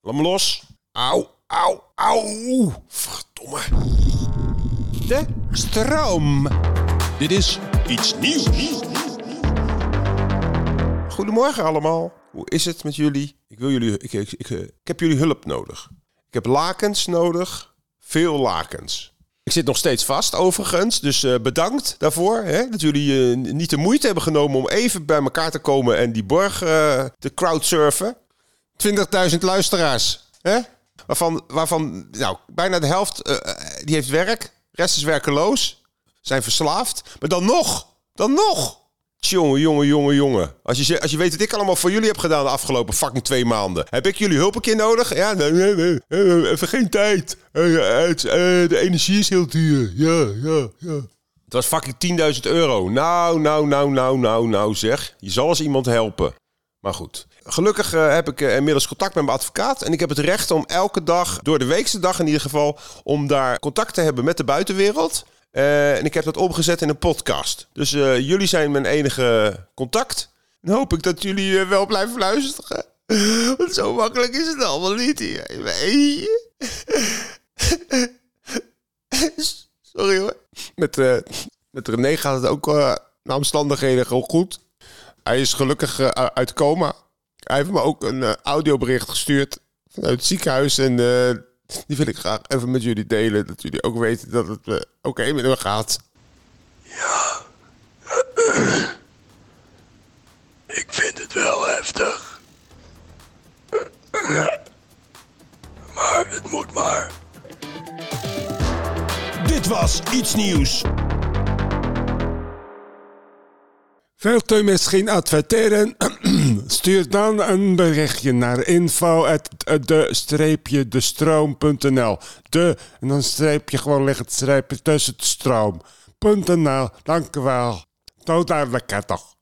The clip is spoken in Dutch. Laat me los. Au, au, au. Verdomme. De stroom. Dit is iets nieuws. Goedemorgen allemaal. Hoe is het met jullie? Ik heb jullie hulp nodig. Ik heb lakens nodig. Veel lakens. Ik zit nog steeds vast overigens, dus bedankt daarvoor. Hè, dat jullie niet de moeite hebben genomen om even bij elkaar te komen en die borg te crowdsurfen. 20.000 luisteraars, hè? Waarvan nou, bijna de helft die heeft werk. De rest is werkeloos, zijn verslaafd. Maar dan nog. Jongen. Als je weet wat ik allemaal voor jullie heb gedaan de afgelopen fucking 2 maanden. Heb ik jullie hulp een keer nodig? Ja, even geen tijd. De energie is heel duur. Ja. Het was fucking €10.000. Nou zeg. Je zal eens iemand helpen. Maar goed. Gelukkig heb ik inmiddels contact met mijn advocaat. En ik heb het recht om elke dag, door de weekse dag in ieder geval, om daar contact te hebben met de buitenwereld. En ik heb dat omgezet in een podcast. Dus jullie zijn mijn enige contact. En hoop ik dat jullie wel blijven luisteren. Want zo makkelijk is het allemaal niet hier. Sorry hoor. Met René gaat het ook naar omstandigheden heel goed. Hij is gelukkig uit coma. Hij heeft me ook een audiobericht gestuurd vanuit het ziekenhuis en... Die wil ik graag even met jullie delen. Dat jullie ook weten dat het oké met me gaat. Ja. Ik vind het wel heftig. Maar het moet maar. Dit was iets nieuws. Wilt u misschien adverteren? Stuur dan een berichtje naar info@de-destroom.nl. En dan streepje gewoon liggen het streepje tussen het stroom.nl. Dank u wel. Tot dadelijk, toch.